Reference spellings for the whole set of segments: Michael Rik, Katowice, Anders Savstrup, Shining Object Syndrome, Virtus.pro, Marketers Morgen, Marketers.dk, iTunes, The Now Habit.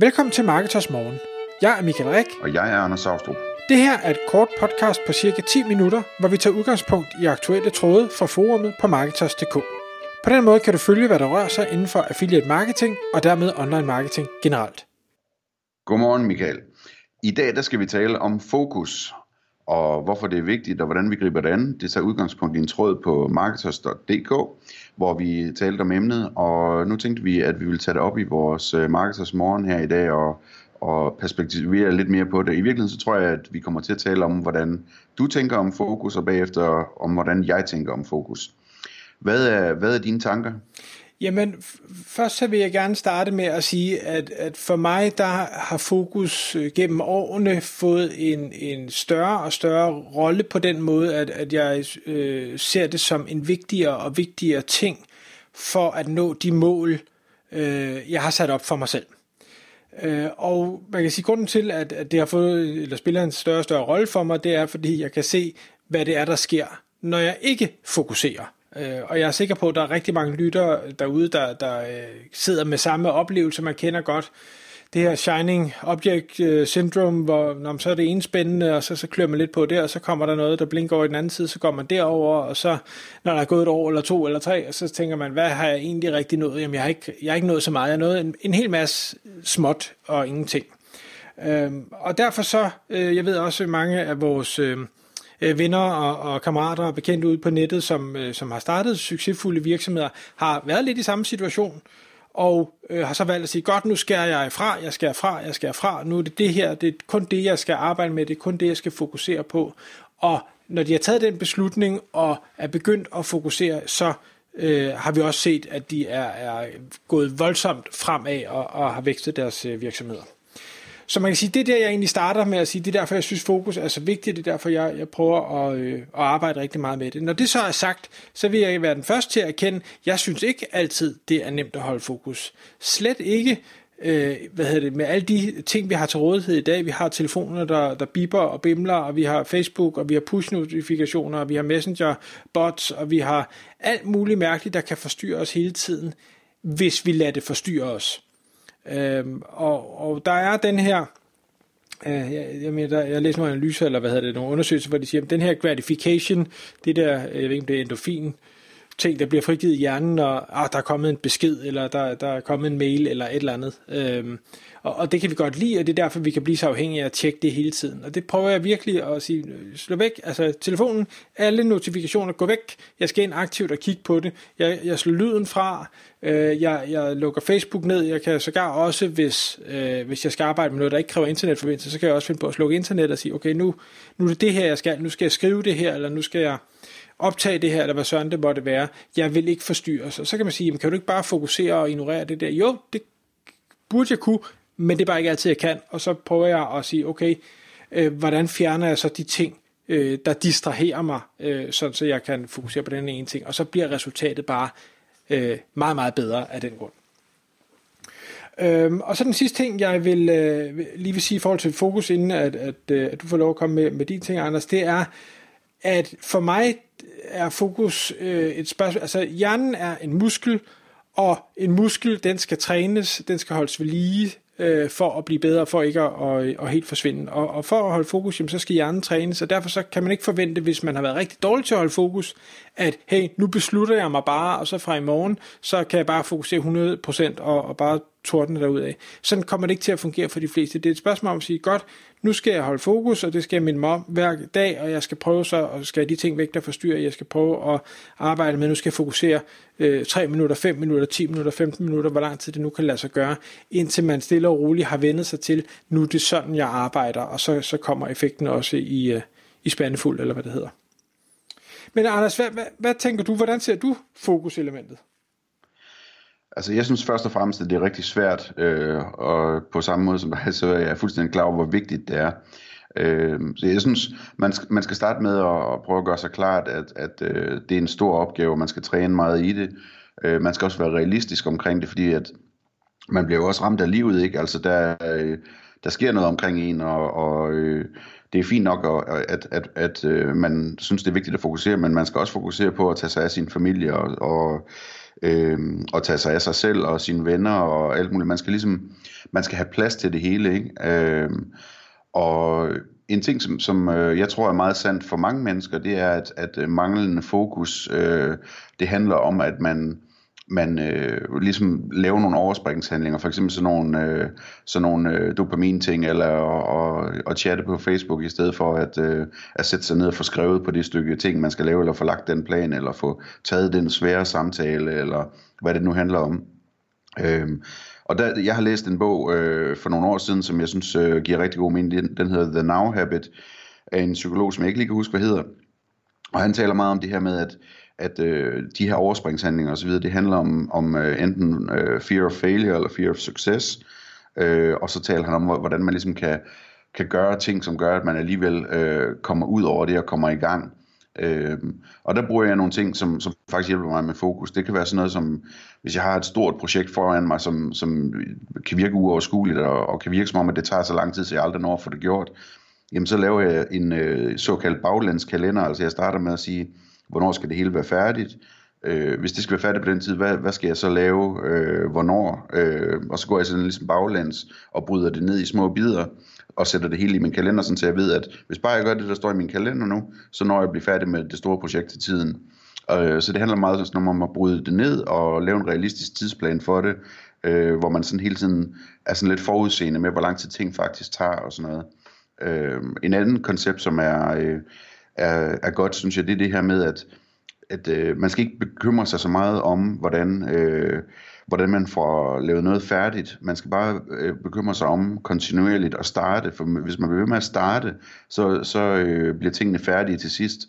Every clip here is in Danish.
Velkommen til Marketers Morgen. Jeg er Michael Rik. Og jeg er Anders Savstrup. Det her er et kort podcast på cirka 10 minutter, hvor vi tager udgangspunkt i aktuelle tråde fra forummet på Marketers.dk. På den måde kan du følge, hvad der rører sig inden for affiliate marketing og dermed online marketing generelt. Godmorgen Michael. I dag der skal vi tale om fokus og hvorfor det er vigtigt og hvordan vi griber det an. Det tager udgangspunkt i en tråd på Marketers.dk, hvor vi talte om emnet, og nu tænkte vi, at vi ville tage det op i vores Marketers Morgen her i dag og perspektivere lidt mere på det. I virkeligheden så tror jeg, at vi kommer til at tale om, hvordan du tænker om fokus, og bagefter om, hvordan jeg tænker om fokus. Hvad er dine tanker? Jamen, først så vil jeg gerne starte med at sige, at for mig, der har fokus gennem årene fået en større og større rolle på den måde, at jeg ser det som en vigtigere og vigtigere ting for at nå de mål, jeg har sat op for mig selv. Og man kan sige, grunden til, at det har fået, eller spiller en større og større rolle for mig, det er, fordi jeg kan se, hvad det er, der sker, når jeg ikke fokuserer. Og jeg er sikker på, at der er rigtig mange lyttere derude, der sidder med samme oplevelse, man kender godt. Det her Shining Object Syndrome, hvor så er det ene spændende, og så klør man lidt på det, og så kommer der noget, der blinker over i den anden side, så går man derover, og så når der er gået et år, eller to, eller tre, og så tænker man, hvad har jeg egentlig rigtig nået? Jamen, jeg har ikke nået så meget. Jeg har nået en hel masse småt og ingenting. Og derfor så, jeg ved også, mange af vores venner og kammerater og bekendte ude på nettet, som har startet succesfulde virksomheder, har været lidt i samme situation, og har så valgt at sige, godt, nu skærer jeg fra, nu er det her, det er kun det, jeg skal arbejde med, det er kun det, jeg skal fokusere på. Og når de har taget den beslutning og er begyndt at fokusere, så har vi også set, at de er gået voldsomt fremad og har vækstet deres virksomheder. Så man kan sige, det er der, jeg egentlig starter med at sige, det er derfor, jeg synes, fokus er så vigtigt, det er derfor, jeg prøver at arbejde rigtig meget med det. Når det så er sagt, så vil jeg være den første til at erkende, jeg synes ikke altid, det er nemt at holde fokus. Slet ikke med alle de ting, vi har til rådighed i dag. Vi har telefoner, der biber og bimler, og vi har Facebook, og vi har push-notifikationer, og vi har Messenger-bots, og vi har alt muligt mærkeligt, der kan forstyrre os hele tiden, hvis vi lader det forstyrre os. Og der er den her, jeg læser nogle analyser, eller nogle undersøgelser, hvor de siger, at den her gratification, det der, jeg ved ikke om det er endorfin, ting, der bliver frigivet i hjernen, og der er kommet en besked, eller der er kommet en mail, eller et eller andet. Og det kan vi godt lide, og det er derfor, vi kan blive så afhængige af at tjekke det hele tiden. Og det prøver jeg virkelig at sige, slå væk, altså telefonen, alle notifikationer, gå væk, jeg skal ind aktivt og kigge på det, jeg slår lyden fra, jeg lukker Facebook ned, jeg kan sågar også, hvis jeg skal arbejde med noget, der ikke kræver internetforbindelse, så kan jeg også finde på at slukke internet og sige, okay, nu er det det her, jeg skal, nu skal jeg skrive det her, eller nu skal jeg optage det her, eller hvad sådan det måtte være, jeg vil ikke forstyrres. Og så kan man sige, jamen, kan du ikke bare fokusere og ignorere det der? Jo, det burde jeg kunne, men det er bare ikke altid, jeg kan. Og så prøver jeg at sige, okay, hvordan fjerner jeg så de ting, der distraherer mig, sådan så jeg kan fokusere på den ene ting, og så bliver resultatet bare meget, meget bedre af den grund. Og så den sidste ting, jeg vil lige vil sige i forhold til fokus, inden at du får lov at komme med dine ting, Anders, det er, at for mig er fokus et spørgsmål, altså hjernen er en muskel, og en muskel, den skal trænes, den skal holdes ved lige, for at blive bedre, for ikke at helt forsvinde. Og for at holde fokus, jamen, så skal hjernen trænes, og derfor så kan man ikke forvente, hvis man har været rigtig dårlig til at holde fokus, at hey, nu beslutter jeg mig bare, og så fra i morgen, så kan jeg bare fokusere 100% og bare tordne derudad. Sådan kommer det ikke til at fungere for de fleste. Det er et spørgsmål om at sige, godt, nu skal jeg holde fokus, og det skal jeg minde mig om hver dag, og jeg skal prøve så, og skal jeg de ting væk, der forstyrrer, jeg skal prøve at arbejde med, nu skal jeg fokusere 3 minutter, 5 minutter, 10 minutter, 15 minutter, hvor lang tid det nu kan lade sig gøre, indtil man stille og roligt har vendet sig til, nu er det sådan, jeg arbejder, og så kommer effekten også i spandefuld, eller hvad det hedder. Men Anders, hvad tænker du, hvordan ser du fokuselementet? Altså jeg synes først og fremmest, at det er rigtig svært, og på samme måde som dig, så er jeg fuldstændig klar over, hvor vigtigt det er. Så jeg synes, man skal starte med at prøve at gøre sig klart, at det er en stor opgave, man skal træne meget i det. Man skal også være realistisk omkring det, fordi at man bliver jo også ramt af livet, ikke? Altså der sker noget omkring en, og det er fint nok, at man synes, det er vigtigt at fokusere, men man skal også fokusere på at tage sig af sin familie, og og tage sig af sig selv og sine venner og alt muligt. Man skal have plads til det hele, ikke? Og en ting, som jeg tror er meget sandt for mange mennesker, det er, at manglende fokus, det handler om, at man ligesom laver nogle overspringshandlinger, for eksempel sådan nogle dopaminting, eller at chatte på Facebook, i stedet for at sætte sig ned og få skrevet på det stykke ting, man skal lave, eller få lagt den plan, eller få taget den svære samtale, eller hvad det nu handler om. Og der, jeg har læst en bog for nogle år siden, som jeg synes giver rigtig god mening. Den hedder The Now Habit, af en psykolog, som jeg ikke lige kan huske, hvad hedder. Og han taler meget om det her med, at de her overspringshandlinger osv., det handler om enten fear of failure eller fear of success. Og så taler han om, hvordan man ligesom kan gøre ting, som gør, at man alligevel kommer ud over det og kommer i gang. Og der bruger jeg nogle ting, som faktisk hjælper mig med fokus. Det kan være sådan noget som, hvis jeg har et stort projekt foran mig, som kan virke uoverskueligt og kan virke som om, at det tager så lang tid, så jeg aldrig når at få det gjort. Jamen så laver jeg en såkaldt baglandskalender. Altså jeg starter med at sige, hvornår skal det hele være færdigt? Hvis det skal være færdigt på den tid, hvad skal jeg så lave? Hvornår? Og så går jeg sådan ligesom baglæns og bryder det ned i små bidder og sætter det hele i min kalender, så jeg ved, at hvis bare jeg gør det, der står i min kalender nu, så når jeg bliver færdig med det store projekt til tiden. Så det handler meget sådan om at bryde det ned og lave en realistisk tidsplan for det, hvor man sådan hele tiden er sådan lidt forudseende med, hvor lang tid ting faktisk tager og sådan noget. En anden koncept, som er godt, synes jeg, det er det her med, at man skal ikke bekymre sig så meget om, hvordan man får lavet noget færdigt. Man skal bare bekymre sig om kontinuerligt at starte, for hvis man bliver ved med at starte, så bliver tingene færdige til sidst.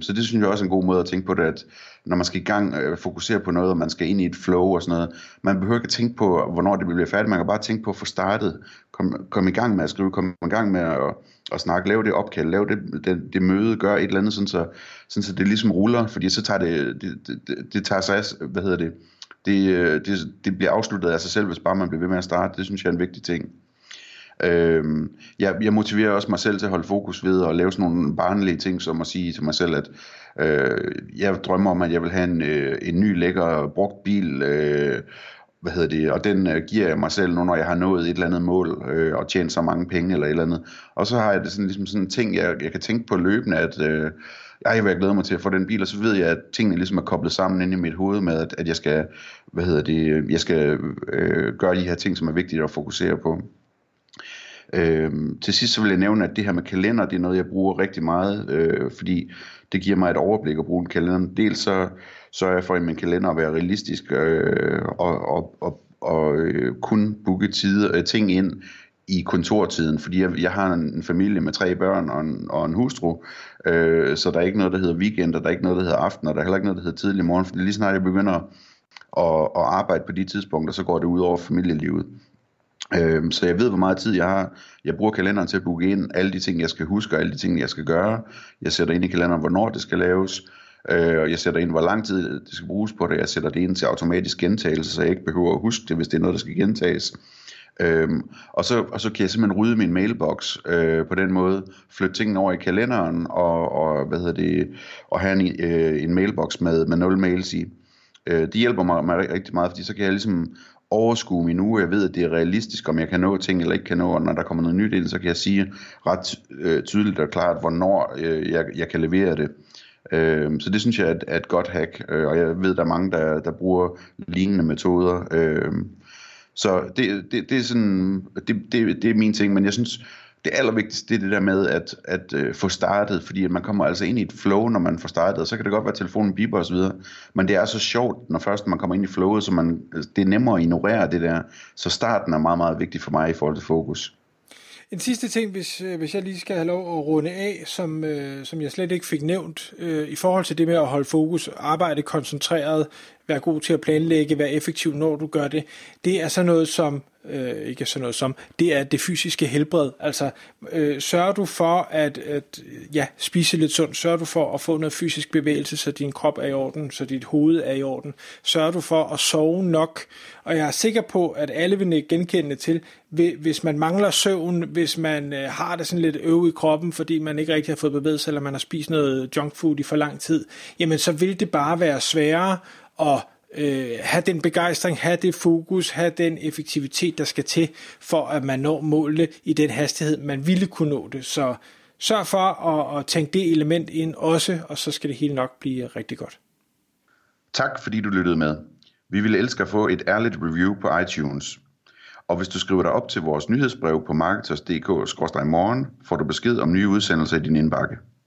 Så det synes jeg også er en god måde at tænke på det, at når man skal i gang, fokusere på noget, og man skal ind i et flow og sådan noget, man behøver ikke tænke på, hvornår det bliver færdigt, man kan bare tænke på at få startet, komme i gang med at skrive, komme i gang med at snakke, lave det opkald, lave det møde, gøre et eller andet, sådan så det ligesom ruller, fordi så tager det tager sig af, det bliver afsluttet af sig selv, hvis bare man bliver ved med at starte. Det synes jeg er en vigtig ting. Jeg motiverer også mig selv til at holde fokus ved at lave sådan nogle barnlige ting, som at sige til mig selv, at jeg drømmer om, at jeg vil have en ny lækker brugt bil, og den giver jeg mig selv nu, når jeg har nået et eller andet mål og tjent så mange penge eller et eller andet. Og så har jeg det sådan, ligesom sådan en ting, jeg kan tænke på løbende, at jeg glæder mig til at få den bil, og så ved jeg, at tingene ligesom er koblet sammen inde i mit hoved med, at jeg skal, gøre de her ting, som er vigtige at fokusere på. Til sidst så vil jeg nævne, at det her med kalender, det er noget, jeg bruger rigtig meget, fordi det giver mig et overblik at bruge en kalender. Dels så sørger jeg for i min kalender at være realistisk og kun booke ting ind i kontortiden, fordi jeg har en familie med 3 børn og en hustru, så der er ikke noget, der hedder weekend, og der er ikke noget, der hedder aften, og der er heller ikke noget, der hedder tidlig morgen, for lige snart jeg begynder at arbejde på de tidspunkter, så går det ud over familielivet. Så jeg ved, hvor meget tid jeg har. Jeg bruger kalenderen til at booke ind alle de ting, jeg skal huske, og alle de ting, jeg skal gøre. Jeg sætter ind i kalenderen, hvornår det skal laves, og jeg sætter ind, hvor lang tid det skal bruges på det. Jeg sætter det ind til automatisk gentagelse, så jeg ikke behøver at huske det, hvis det er noget, der skal gentages. Og så kan jeg simpelthen rydde min mailbox på den måde, flytte tingene over i kalenderen og have en mailbox med 0 mails i. Det hjælper mig rigtig meget, fordi så kan jeg ligesom overskue min uge. Jeg ved, at det er realistisk, om jeg kan nå ting eller ikke kan nå, og når der kommer noget nyt ind, så kan jeg sige ret tydeligt og klart, hvornår jeg kan levere det. Så det synes jeg er et godt hack, og jeg ved, at der er mange, der bruger lignende metoder. Så det er sådan, det er min ting, men jeg synes, det allervigtigste, det er det der med at få startet, fordi man kommer altså ind i et flow, når man får startet, og så kan det godt være, at telefonen biber og så videre, men det er så sjovt, når først man kommer ind i flowet, så det er nemmere at ignorere det der, så starten er meget, meget vigtig for mig i forhold til fokus. En sidste ting, hvis jeg lige skal have lov at runde af, som jeg slet ikke fik nævnt, i forhold til det med at holde fokus, arbejde koncentreret, være god til at planlægge, være effektiv, når du gør det, det er sådan noget som, det er det fysiske helbred. Altså, sørger du for at spise lidt sundt, sørger du for at få noget fysisk bevægelse, så din krop er i orden, så dit hoved er i orden, sørger du for at sove nok, og jeg er sikker på, at alle vil genkende til, hvis man mangler søvn, hvis man har det sådan lidt øv i kroppen, fordi man ikke rigtig har fået bevæget sig, eller man har spist noget junkfood i for lang tid, jamen så vil det bare være sværere at have den begejstring, have det fokus, have den effektivitet, der skal til, for at man når målene i den hastighed, man ville kunne nå det. Så sørg for at tænke det element ind også, og så skal det hele nok blive rigtig godt. Tak fordi du lyttede med. Vi ville elske at få et ærligt review på iTunes. Og hvis du skriver dig op til vores nyhedsbrev på marketers.dk/morgen, får du besked om nye udsendelser i din indbakke.